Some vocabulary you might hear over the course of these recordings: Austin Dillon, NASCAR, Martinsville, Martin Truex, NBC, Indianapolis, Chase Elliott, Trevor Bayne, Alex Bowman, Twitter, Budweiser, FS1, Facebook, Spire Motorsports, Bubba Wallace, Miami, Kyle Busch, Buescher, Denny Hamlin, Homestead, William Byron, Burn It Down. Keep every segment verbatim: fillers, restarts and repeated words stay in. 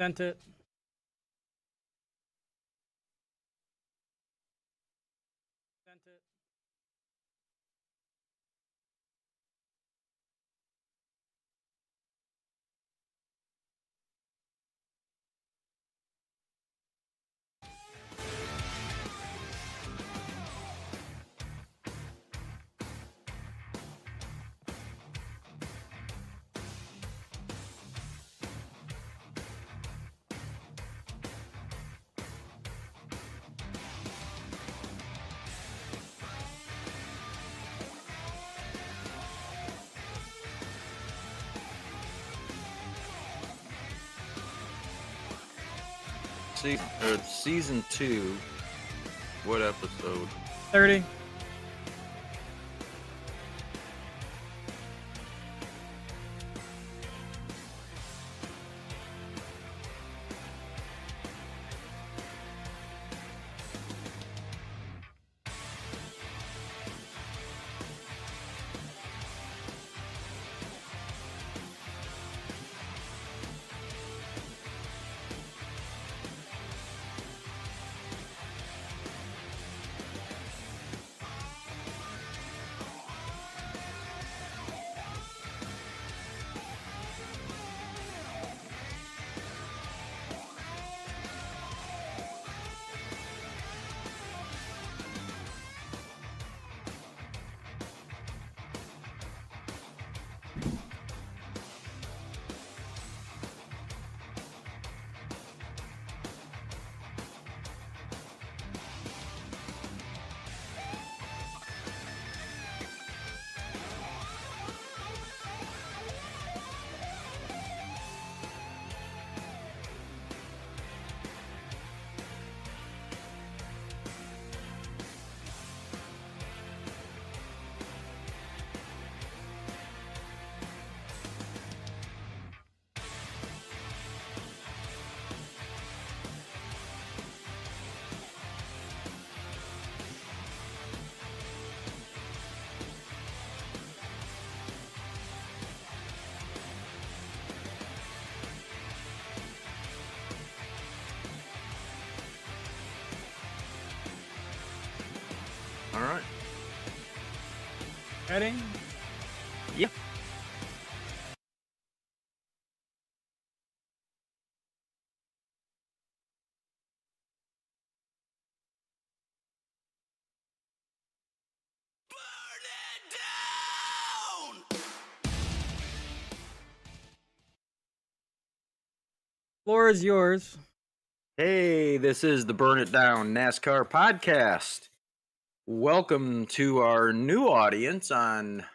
Sent it. Sent it. Or season two, what episode? thirty. Ready? Yep. Burn it down! Floor is yours. Hey, this is the Burn It Down NASCAR podcast. Welcome to our new audience on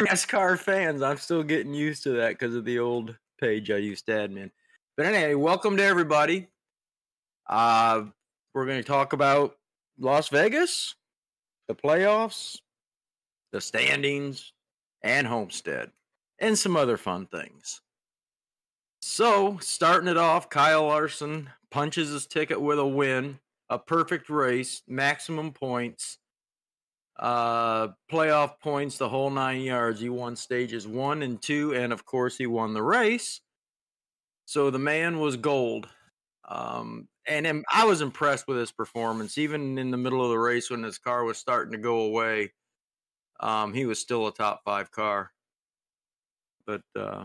NASCAR fans. I'm still getting used to that because of the old page I used to admin. But anyway, welcome to everybody. Uh, we're going to talk about Las Vegas, the playoffs, the standings, and Homestead, and some other fun things. So, starting it off, Kyle Larson punches his ticket with a win. A perfect race, maximum points, uh, playoff points, the whole nine yards. He won stages one and two, and, of course, he won the race. So the man was gold. Um, and him, I was impressed with his performance. Even in the middle of the race when his car was starting to go away, um, he was still a top five car. But uh,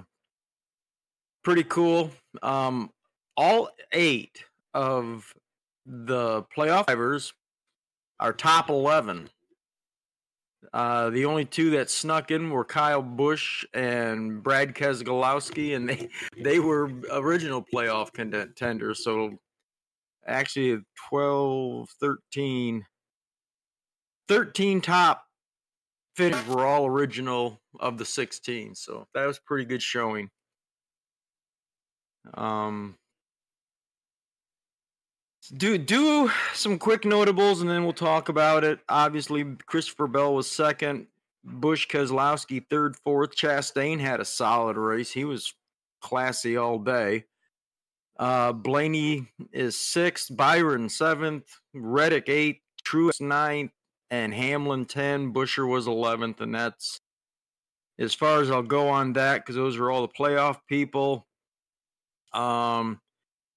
pretty cool. Um, all eight of the playoff drivers are top eleven. Uh, the only two that snuck in were Kyle Busch and Brad Keselowski, and they, they were original playoff contenders. So actually twelve, thirteen, thirteen top fitters were all original of the sixteen. So that was pretty good showing. Um, Do do some quick notables, and then we'll talk about it. Obviously, Christopher Bell was second. Busch, Keselowski third, fourth. Chastain had a solid race. He was classy all day. Uh, Blaney is sixth. Byron seventh. Reddick eighth. Truex ninth. And Hamlin ten. Busher was eleventh, and that's as far as I'll go on that, because those are all the playoff people. Um,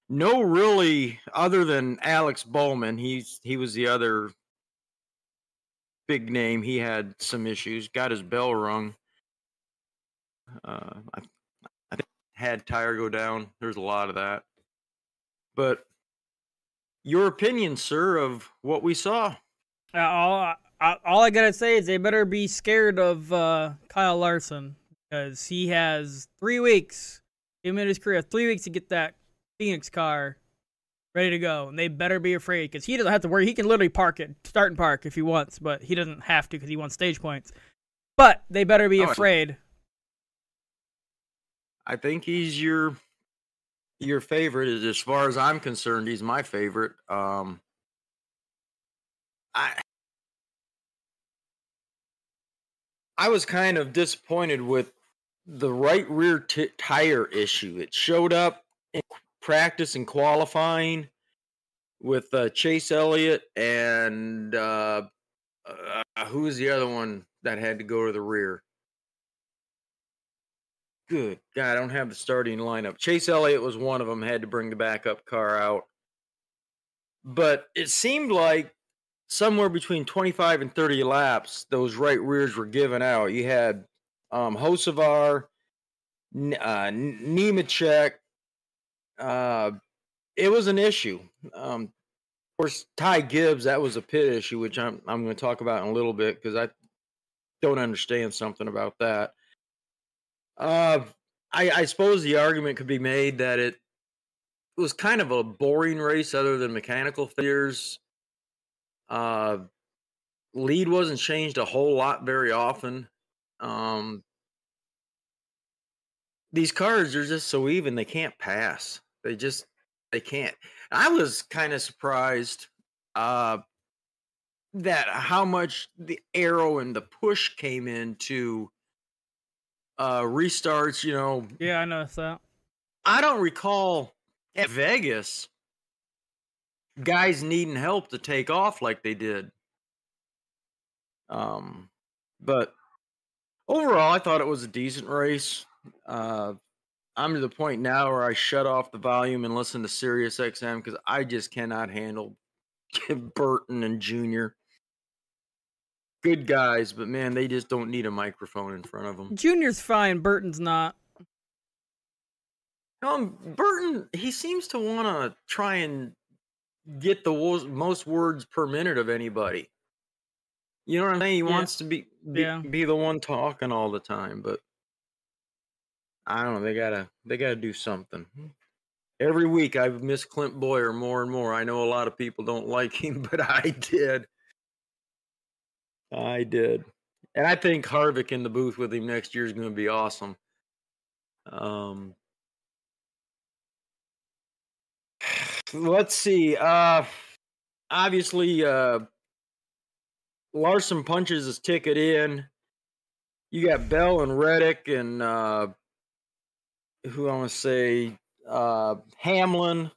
no, really, other than Alex Bowman, he's he was the other big name. He had some issues, got his bell rung. Uh, I, I think had tire go down. There's a lot of that. But your opinion, sir, of what we saw? Uh, all, I, all I got to say is they better be scared of uh, Kyle Larson, because he has three weeks, him in his career, three weeks to get that Phoenix car ready to go. And they better be afraid, because he doesn't have to worry. He can literally park it, start and park if he wants, but he doesn't have to because he wants stage points. But they better be oh, afraid. I think he's your... Your favorite is, as far as I'm concerned, he's my favorite. Um, I I was kind of disappointed with the right rear t- tire issue. It showed up in practice and qualifying with uh, Chase Elliott and uh, uh, who was the other one that had to go to the rear? Good God, I don't have the starting lineup. Chase Elliott was one of them, had to bring the backup car out. But it seemed like somewhere between twenty-five and thirty laps, those right rears were given out. You had um, Hocevar, uh, Nemechek. Uh, it was an issue. Um, of course, Ty Gibbs, that was a pit issue, which I'm, I'm going to talk about in a little bit because I don't understand something about that. Uh, I, I suppose the argument could be made that it was kind of a boring race other than mechanical failures. Uh, lead wasn't changed a whole lot very often. Um, these cars are just so even, they can't pass. They just, they can't. I was kind of surprised uh, that how much the arrow and the push came into Uh, restarts, you know. Yeah, I noticed that. I don't recall at Vegas guys needing help to take off like they did. Um, but overall, I thought it was a decent race. Uh, I'm to the point now where I shut off the volume and listen to Sirius X M because I just cannot handle Burton and Junior Good guys, but man, they just don't need a microphone in front of them. Junior's fine, Burton's not. Um, Burton, he seems to want to try and get the wo- most words per minute of anybody. You know what I mean? He yeah. wants to be be, yeah. be the one talking all the time, but I don't know. They gotta they gotta do something. Every week, I've missed Clint Boyer more and more. I know a lot of people don't like him, but I did. I did. And I think Harvick in the booth with him next year is going to be awesome. Um, let's see. Uh, obviously, uh, Larson punches his ticket in. You got Bell and Reddick and uh, who I want to say, uh, Hamlin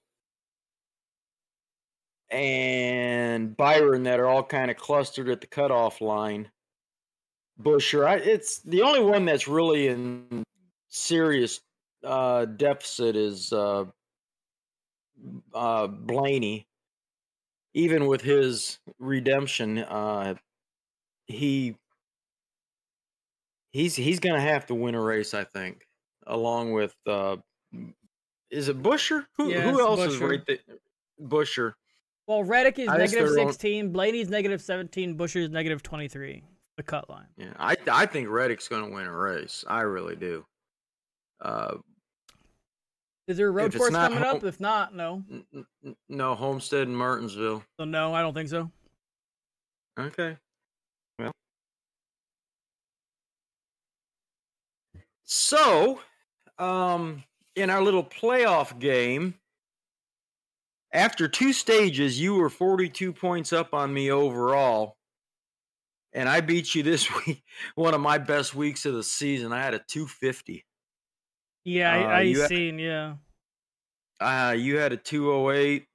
and Byron that are all kind of clustered at the cutoff line. Busch, it's the only one that's really in serious uh, deficit is uh, uh, Blaney. Even with his redemption, uh, he he's he's going to have to win a race, I think, along with uh, is it Busch? Who yeah, who else Busch. Is right there? Busch. Well, Reddick is negative sixteen, Blaney's negative seventeen, Busher's negative twenty-three, the cut line. Yeah, I I think Reddick's going to win a race. I really do. Uh, is there a road course coming home, up? If not, no. N- n- no, Homestead and Martinsville. So no, I don't think so. Okay. Well. So, um, in our little playoff game, after two stages, you were forty-two points up on me overall, and I beat you this week, one of my best weeks of the season. I had a two fifty. Yeah, uh, I, I seen, had, yeah. Uh, you had a two oh eight,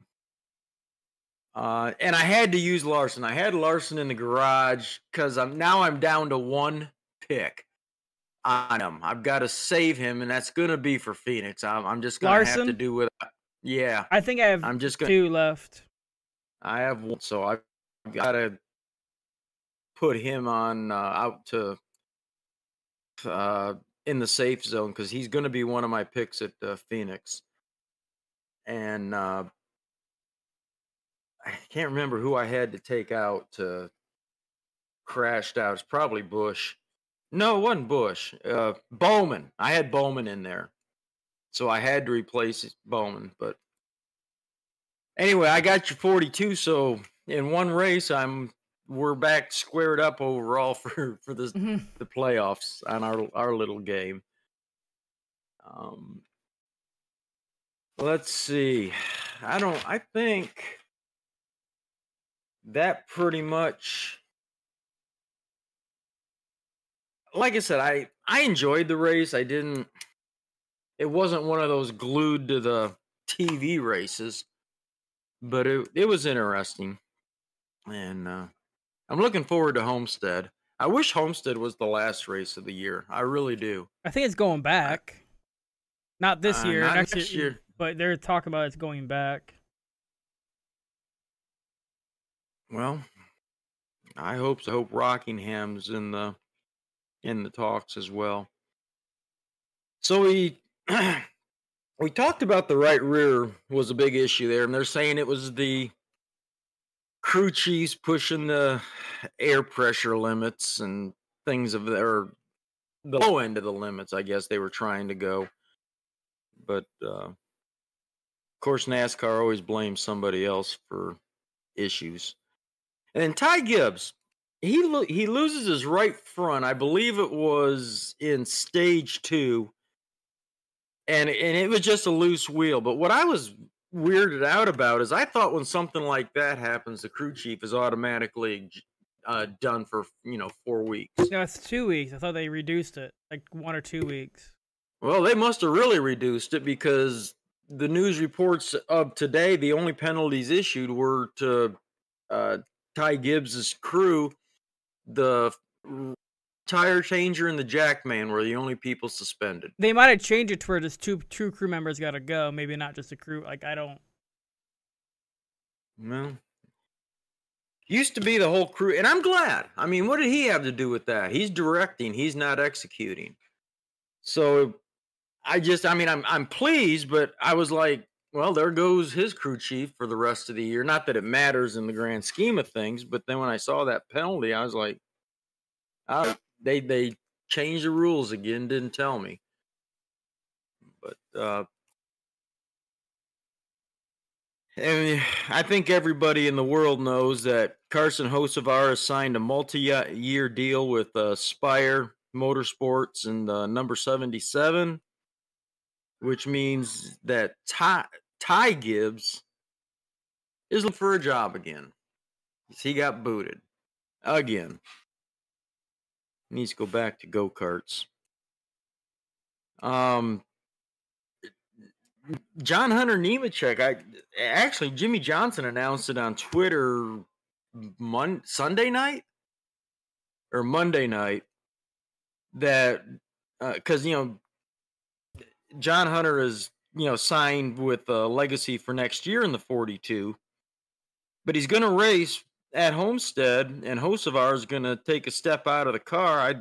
uh, and I had to use Larson. I had Larson in the garage because I'm now I'm down to one pick. on him. I've got to save him, and that's going to be for Phoenix. I'm, I'm just going to have to do with yeah. I think I have I'm just gonna, two left. I have one, so I've got to put him on uh, out to uh, in the safe zone because he's going to be one of my picks at uh, Phoenix. And uh, I can't remember who I had to take out to crashed out. It's probably Busch. No, it wasn't Busch. Uh, Bowman. I had Bowman in there. So I had to replace Bowman. But anyway, I got you forty-two. So in one race, I'm we're back squared up overall for, for this, mm-hmm. the playoffs on our, our little game. Um, let's see. I don't, I think that pretty much. Like I said, I, I enjoyed the race. I didn't, it wasn't one of those glued to the T V races, but it, it was interesting. And uh, I'm looking forward to Homestead. I wish Homestead was the last race of the year. I really do. I think it's going back. I, not this uh, year, not next year, year. But they're talking about it's going back. Well, I hope so. I hope Rockingham's in the in the talks as well. So we we talked about the right rear was a big issue there, and they're saying it was the crew chiefs pushing the air pressure limits and things of their the low end of the limits, I guess they were trying to go. But uh, of course, NASCAR always blames somebody else for issues. And then Ty Gibbs. He lo- he loses his right front. I believe it was in stage two, and and it was just a loose wheel. But what I was weirded out about is I thought when something like that happens, the crew chief is automatically uh, done for you know four weeks. No, it's two weeks. I thought they reduced it like one or two weeks. Well, they must have really reduced it because the news reports of today, the only penalties issued were to uh, Ty Gibbs's crew. The tire changer and the jackman were the only people suspended. They might have changed it to where just two two crew members got to go. Maybe not just a crew. Like I don't. No. Used to be the whole crew, and I'm glad. I mean, what did he have to do with that? He's directing. He's not executing. So, I just, I mean, I'm I'm pleased, but I was like, well, there goes his crew chief for the rest of the year. Not that it matters in the grand scheme of things, but then when I saw that penalty, I was like, oh, they they changed the rules again, didn't tell me. But uh, and I think everybody in the world knows that Carson Hocevar has signed a multi-year deal with uh, Spire Motorsports and uh, number seventy-seven. Which means that Ty, Ty Gibbs is looking for a job again. He got booted. Again. He needs to go back to go-karts. Um, John Hunter Nemechek, I actually, Jimmy Johnson announced it on Twitter Mon- Sunday night? Or Monday night. That, because, uh, you know, John Hunter is, you know, signed with uh, Legacy for next year in the forty-two, but he's going to race at Homestead, and Hocevar is going to take a step out of the car.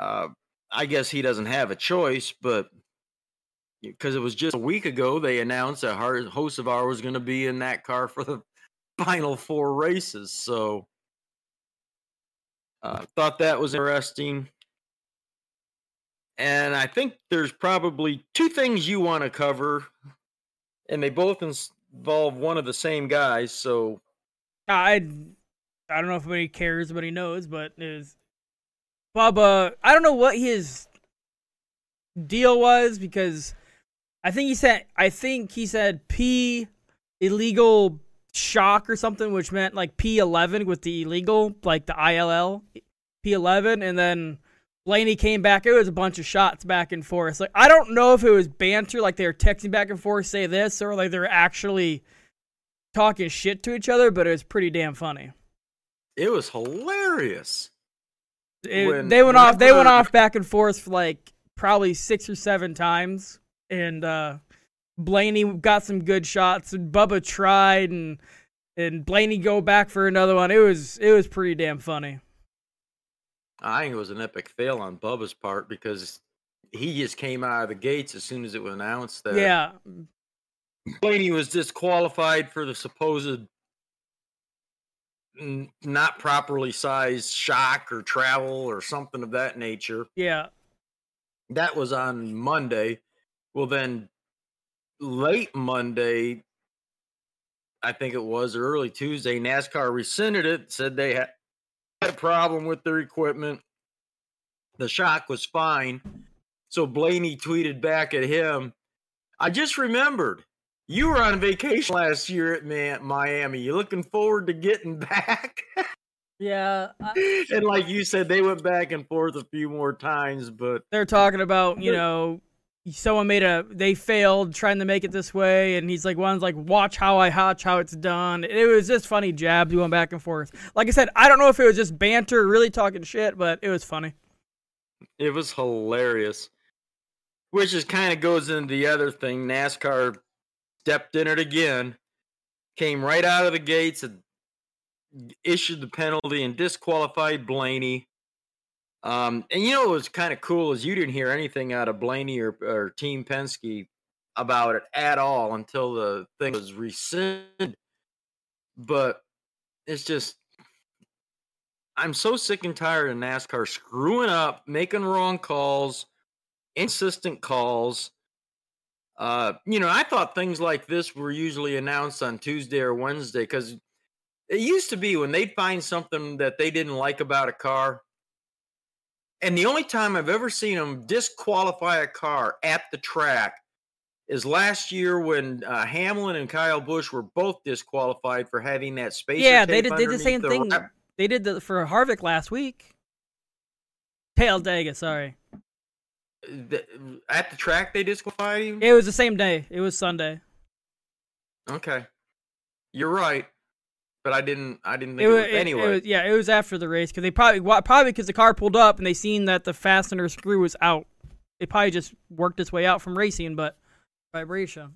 I, uh, I guess he doesn't have a choice, but because it was just a week ago they announced that Hocevar was going to be in that car for the final four races. So I uh, thought that was interesting. And I think there's probably two things you want to cover, and they both involve one of the same guys. So I, I don't know if anybody cares, but he knows. But is Bubba? I don't know what his deal was because I think he said I think he said P illegal shock or something, which meant like P eleven with the illegal, like the I L L P eleven, and then Blaney came back. It was a bunch of shots back and forth. Like I don't know if it was banter, like they were texting back and forth, say this, or like they were actually talking shit to each other, but it was pretty damn funny. It was hilarious. It, when, they went off. They went off back and forth for like probably six or seven times, and uh, Blaney got some good shots, and Bubba tried, and and Blaney go back for another one. It was it was pretty damn funny. I think it was an epic fail on Bubba's part because he just came out of the gates as soon as it was announced that yeah. Blaney was disqualified for the supposed n- not properly sized shock or travel or something of that nature. Yeah. That was on Monday. Well, then late Monday, I think it was early Tuesday, NASCAR rescinded it, said they had a problem with their equipment. The shock was fine. So Blaney tweeted back at him, I just remembered you were on vacation last year at Miami. You looking forward to getting back? Yeah. I, and like you said, they went back and forth a few more times, but they're talking about, you know, someone made a, they failed trying to make it this way. And he's like, one's like, watch how I watch how it's done. It was just funny jabs going back and forth. Like I said, I don't know if it was just banter, really talking shit, but it was funny. It was hilarious. Which just kind of goes into the other thing. NASCAR stepped in it again, came right out of the gates and issued the penalty and disqualified Blaney. Um, and you know what was kind of cool is you didn't hear anything out of Blaney or, or Team Penske about it at all until the thing was rescinded. But it's just, I'm so sick and tired of NASCAR screwing up, making wrong calls, insistent calls. Uh, you know, I thought things like this were usually announced on Tuesday or Wednesday because it used to be when they'd find something that they didn't like about a car. And the only time I've ever seen them disqualify a car at the track is last year when uh, Hamlin and Kyle Busch were both disqualified for having that spacer tape. Yeah, they did, they did the same the thing. Wrap. They did the, for Harvick last week. Talladega, sorry. The, at the track they disqualified him? It was the same day. It was Sunday. Okay. You're right. But I didn't I didn't think it, it was it, anyway. It was, yeah, it was after the race because they probably probably because the car pulled up and they seen that the fastener screw was out. It probably just worked its way out from racing, but vibration.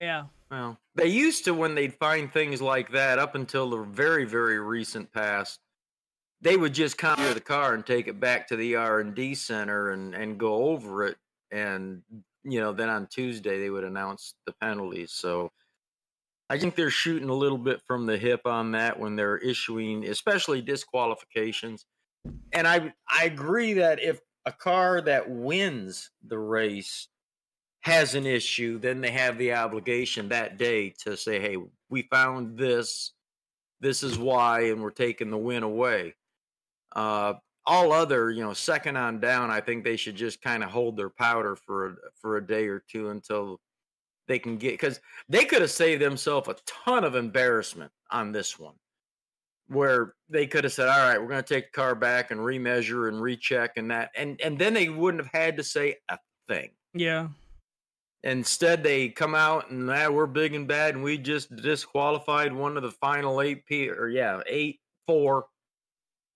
Yeah. Well, they used to when they'd find things like that up until the very, very recent past, they would just copy the car and take it back to the R and D center and, and go over it. And, you know, then on Tuesday they would announce the penalties. So I think they're shooting a little bit from the hip on that when they're issuing, especially disqualifications. And I I agree that if a car that wins the race has an issue, then they have the obligation that day to say, hey, we found this, this is why, and we're taking the win away. Uh, all other, you know, second on down, I think they should just kind of hold their powder for a, for a day or two until they can get, because they could have saved themselves a ton of embarrassment on this one, where they could have said, all right, we're going to take the car back and remeasure and recheck and that, and and then they wouldn't have had to say a thing. Yeah. Instead, they come out and ah, we're big and bad, and we just disqualified one of the final eight, P- or yeah, eight, four,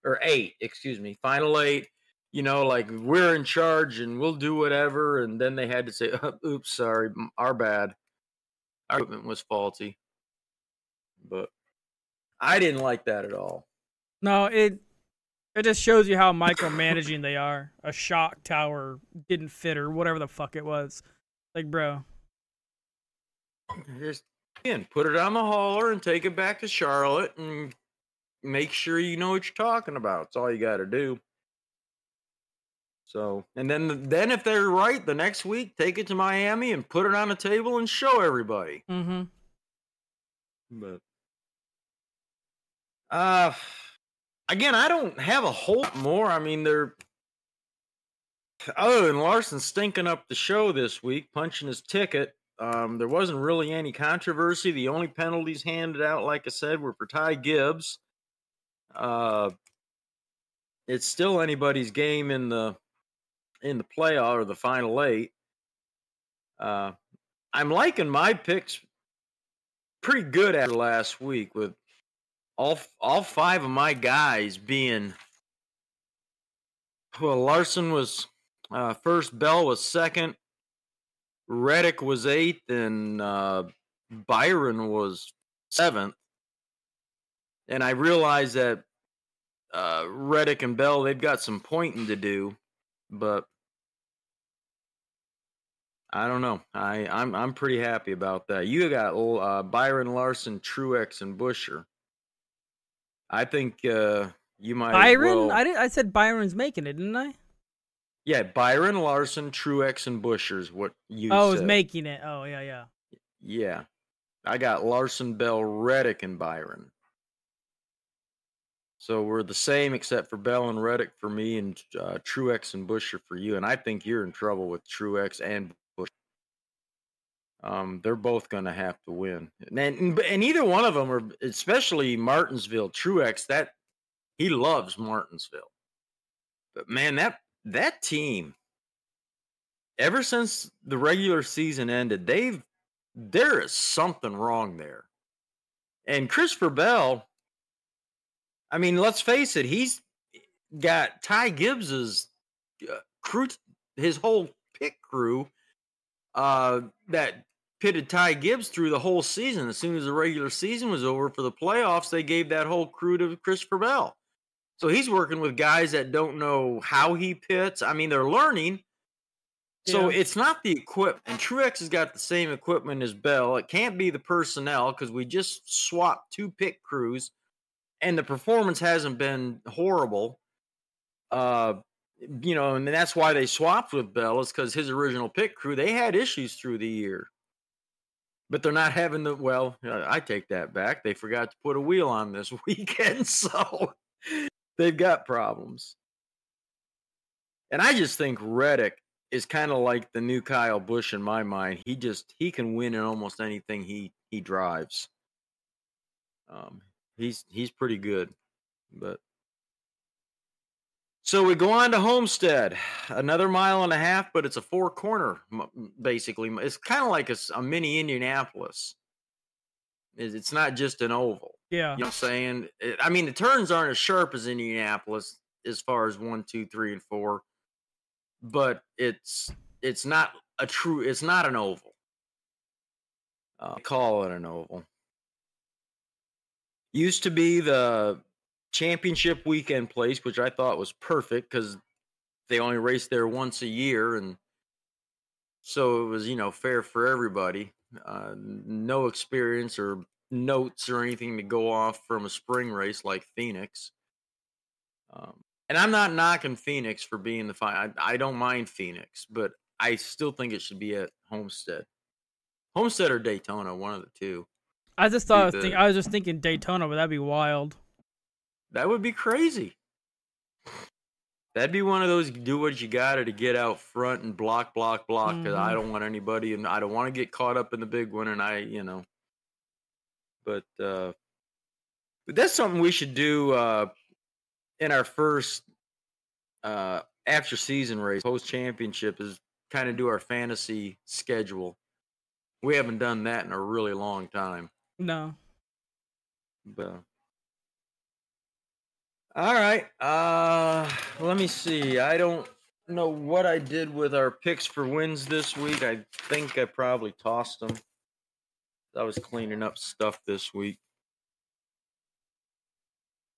or eight, excuse me, final eight. You know, like we're in charge and we'll do whatever. And then they had to say, oh, "Oops, sorry, our bad. Our equipment was faulty." But I didn't like that at all. No, it it just shows you how micromanaging they are. A shock tower didn't fit, or whatever the fuck it was. Like, bro. Just again, put it on the hauler and take it back to Charlotte and make sure you know what you're talking about. It's all you got to do. So, and then, then if they're right, the next week, take it to Miami and put it on a table and show everybody. Mm-hmm. But, uh, again, I don't have a whole lot more. I mean, they're... Other than Larson stinking up the show this week, punching his ticket, um, there wasn't really any controversy. The only penalties handed out, like I said, were for Ty Gibbs. Uh, it's still anybody's game in the in the playoff or the final eight. Uh, I'm liking my picks pretty good after last week with all all five of my guys being Well, Larson was uh, first, Bell was second, Reddick was eighth, and uh, Byron was seventh. And I realized that uh, Reddick and Bell, they've got some pointing to do, but I don't know. I, I'm I'm pretty happy about that. You got uh, Byron, Larson, Truex, and Buescher. I think uh, you might. Byron, well... I did, I said Byron's making it, didn't I? Yeah, Byron, Larson, Truex, and Buescher is what you. Oh, said. Is making it. Oh, yeah, yeah. Yeah, I got Larson, Bell, Reddick, and Byron. So we're the same except for Bell and Reddick for me, and uh, Truex and Buescher for you. And I think you're in trouble with Truex and. Um, they're both going to have to win, and, and and either one of them, are especially Martinsville, Truex. That he loves Martinsville, but man, that that team. Ever since the regular season ended, they've there is something wrong there, and Christopher Bell. I mean, let's face it, he's got Ty Gibbs's uh, crew, his whole pit crew. Uh, that pitted Ty Gibbs through the whole season. As soon as the regular season was over for the playoffs, they gave that whole crew to Christopher Bell. So he's working with guys that don't know how he pits. I mean, they're learning. Yeah. So it's not the equipment. And Truex has got the same equipment as Bell. It can't be the personnel because we just swapped two pit crews, and the performance hasn't been horrible. Uh, You know, and that's why they swapped with Bell is because his original pit crew, they had issues through the year. But they're not having the, well, I take that back. They forgot to put a wheel on this weekend, so they've got problems. And I just think Reddick is kind of like the new Kyle Busch in my mind. He just, he can win in almost anything he, he drives. Um, he's he's pretty good, but. So we go on to Homestead, another mile and a half, but it's a four-corner, basically. It's kind of like a, a mini Indianapolis. It's not just an oval. Yeah. You know what I'm saying? It, I mean, the turns aren't as sharp as Indianapolis as far as one, two, three, and four, but it's it's not a true – it's not an oval. Uh, call it an oval. Used to be the – championship weekend place, which I thought was perfect because they only race there once a year, and so it was, you know, fair for everybody. Uh, no experience or notes or anything to go off from a spring race like Phoenix. Um, and I'm not knocking Phoenix for being the final. I, I don't mind Phoenix, but I still think it should be at Homestead, Homestead or Daytona, one of the two. I just thought I was, the, think- I was just thinking Daytona, but that'd be wild. That would be crazy. That'd be one of those do what you gotta to get out front and block, block, block. Because mm-hmm. I don't want anybody, and I don't want to get caught up in the big one. And I, you know, but uh, but that's something we should do uh, in our first uh, after season race, post championship, is kind of do our fantasy schedule. We haven't done that in a really long time. No, but. All right, uh, let me see. I don't know what I did with our picks for wins this week. I think I probably tossed them. I was cleaning up stuff this week.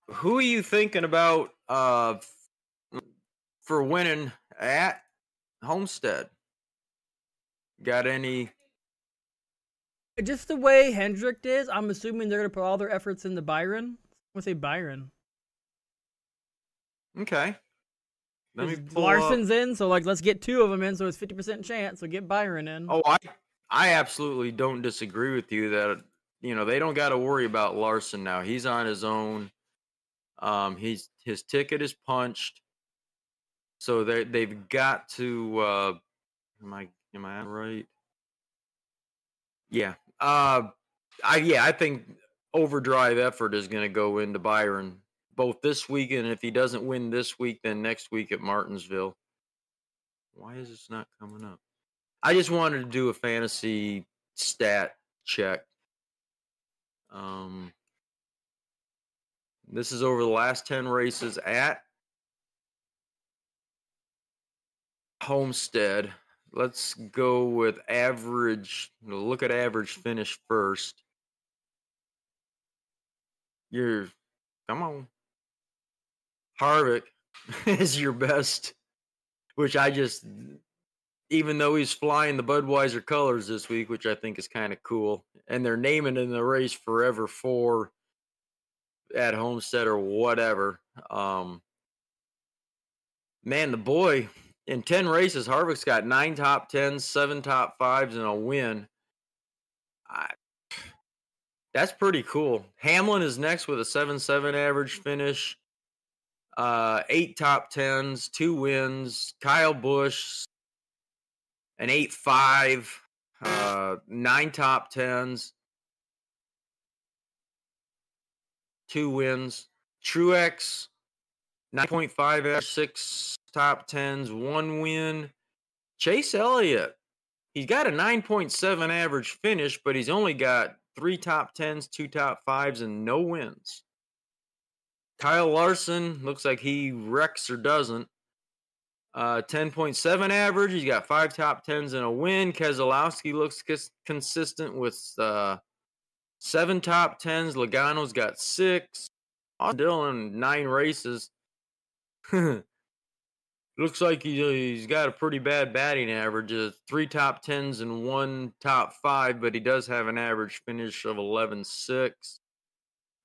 Who are you thinking about uh, for winning at Homestead? Got any? Just the way Hendrick is, I'm assuming they're going to put all their efforts into Byron. I'm going to say Byron. Okay. Let me pull Larson's up. In, so like let's get two of them in, so it's fifty percent chance. So get Byron in. Oh, I I absolutely don't disagree with you that, you know, they don't got to worry about Larson now. He's on his own. Um, he's his ticket is punched. So they they've got to. Uh, am I am I right? Yeah. Uh, I yeah I think overdrive effort is going to go into Byron. Both this weekend, and if he doesn't win this week, then next week at Martinsville. Why is this not coming up? I just wanted to do a fantasy stat check. Um, this is over the last ten races at Homestead. Let's go with average. Look at average finish first. You're, come on. Harvick is your best, which I just, even though he's flying the Budweiser colors this week, which I think is kind of cool, and they're naming in the race Forever Four at Homestead or whatever. Um, man, the boy, in ten races, Harvick's got nine top tens, seven top fives, and a win. I, that's pretty cool. Hamlin is next with a seven seven average finish. Uh, eight top tens, two wins. Kyle Busch, an eight five, uh, nine top tens, two wins. Truex, nine point five, six top tens, one win. Chase Elliott, he's got a nine point seven average finish, but he's only got three top tens, two top fives, and no wins. Kyle Larson, looks like he wrecks or doesn't. Uh, ten point seven average, he's got five top tens and a win. Keselowski looks c- consistent with uh, seven top tens. Logano's got six. Austin Dillon, nine races. Looks like he's got a pretty bad batting average, uh, three top tens and one top five, but he does have an average finish of eleven six.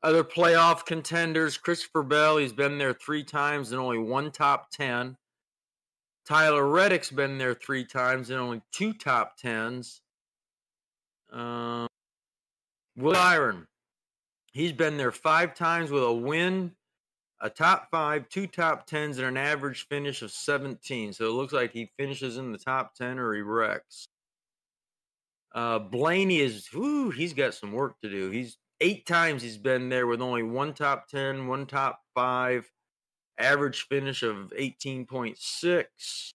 Other playoff contenders, Christopher Bell, he's been there three times and only one top ten. Tyler Reddick's been there three times and only two top tens. Um, William Byron, he's been there five times with a win, a top five, two top tens, and an average finish of seventeen. So it looks like he finishes in the top ten or he wrecks. Uh, Blaney is, ooh, he's got some work to do. He's eight times he's been there with only one top ten, one top five, average finish of eighteen point six.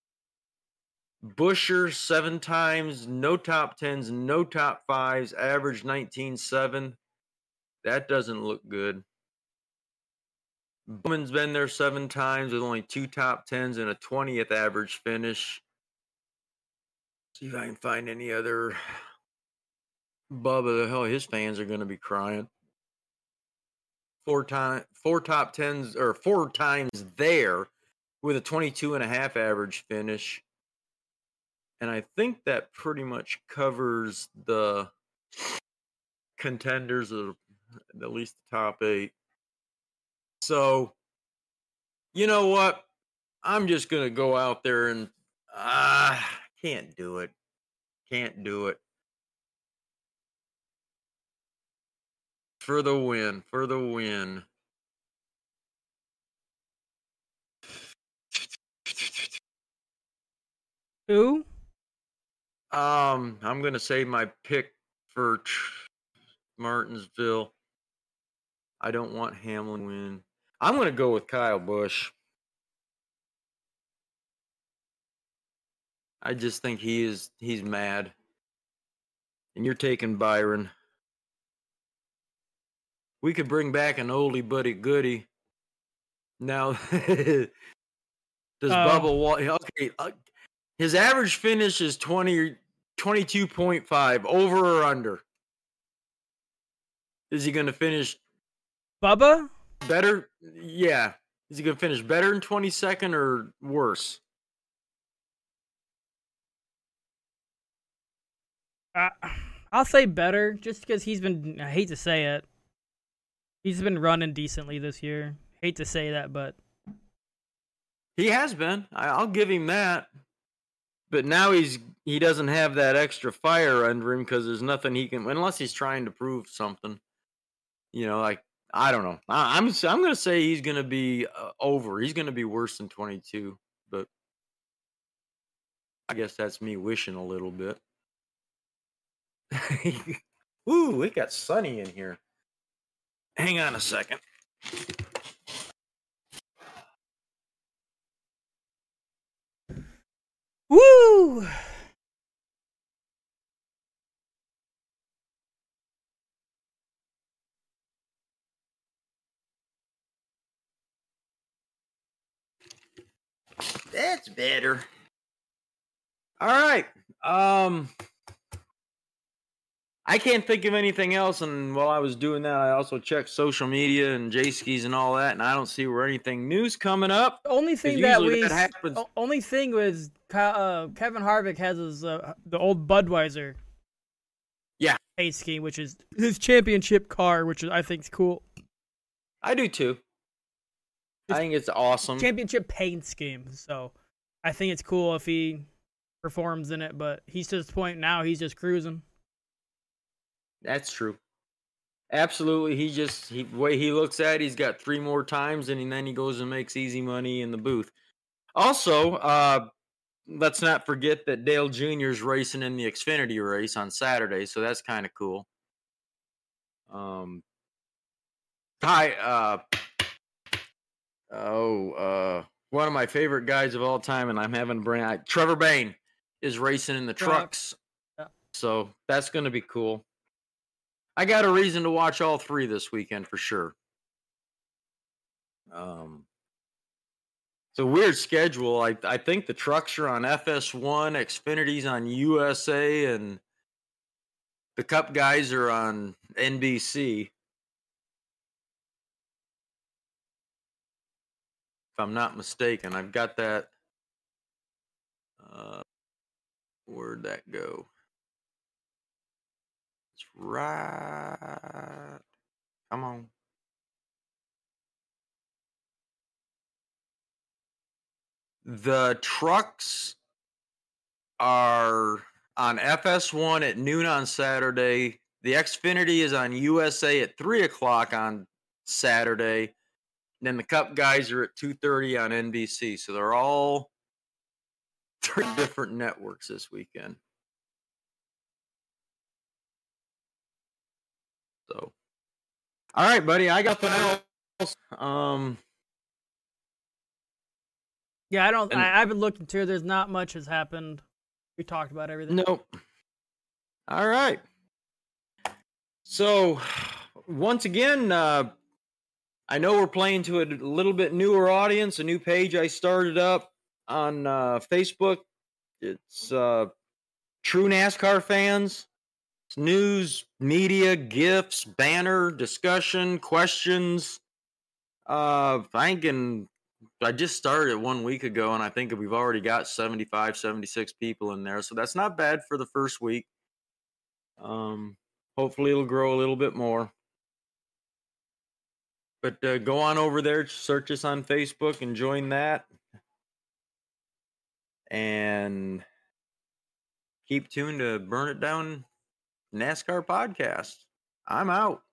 Busher, seven times, no top tens, no top fives, average nineteen seven. That doesn't look good. Bowman's been there seven times with only two top tens and a twentieth average finish. See if I can find any other. Bubba, the hell, his fans are going to be crying. Four time, four top tens, or four times there with a twenty-two and a half average finish. And I think that pretty much covers the contenders of at least the top eight. So, you know what? I'm just going to go out there and I uh, can't do it. Can't do it. For the win. For the win. Who? Um, I'm going to say my pick for tr- Martinsville. I don't want Hamlin to win. I'm going to go with Kyle Busch. I just think he is he's mad. And you're taking Byron. We could bring back an oldie buddy goodie. Now, does um, Bubba Wallace... Okay, uh, his average finish is twenty, twenty-two point five, over or under. Is he going to finish... Bubba? Better... Yeah. Is he going to finish better than twenty-second or worse? Uh, I'll say better, just because he's been... I hate to say it. He's been running decently this year. Hate to say that, but... He has been. I, I'll give him that. But now he's he doesn't have that extra fire under him because there's nothing he can... Unless he's trying to prove something. You know, like... I don't know. I'm I'm going to say he's going to be uh, over. He's going to be worse than twenty-two, but I guess that's me wishing a little bit. Ooh, it got sunny in here. Hang on a second. Woo! That's better. All right. Um, I can't think of anything else. And while I was doing that, I also checked social media and J skis and all that, and I don't see where anything new's coming up. Only thing that we that happens... only thing was uh, Kevin Harvick has his uh, the old Budweiser, yeah, paint scheme, which is his championship car, which is, I think is cool. I do too. It's I think it's awesome. Championship paint scheme. So I think it's cool if he performs in it, but he's to this point now, he's just cruising. That's true. Absolutely. He just, he, the way he looks at it, he's got three more times, and then he goes and makes easy money in the booth. Also, uh, let's not forget that Dale Junior's racing in the Xfinity race on Saturday, so that's kind of cool. Um, Ty, uh, oh, uh, one of my favorite guys of all time, and I'm having a brain. I, Trevor Bayne is racing in the trucks, yeah. So that's going to be cool. I got a reason to watch all three this weekend for sure. Um, it's a weird schedule. I I think the trucks are on F S one, Xfinity's on U S A, and the Cup guys are on N B C. If I'm not mistaken, I've got that. Uh, where'd that go? It's right. Come on. The trucks are on F S one at noon on Saturday. The Xfinity is on U S A at three o'clock on Saturday. Then the Cup guys are at two thirty on N B C. So they're all three different networks this weekend. So, all right, buddy, I got nothing else. Um, yeah, I don't. And, I, I've been looking too. There's not much has happened. We talked about everything. Nope. All right. So, once again, uh, I know we're playing to a little bit newer audience, a new page I started up on uh, Facebook. It's uh, True NASCAR Fans. It's news, media, gifts, banner, discussion, questions. Uh, I can, I just started one week ago, and I think we've already got seventy-five, seventy-six people in there. So that's not bad for the first week. Um, hopefully it'll grow a little bit more. But uh, go on over there, search us on Facebook, and join that. And keep tuned to Burn It Down NASCAR Podcast. I'm out.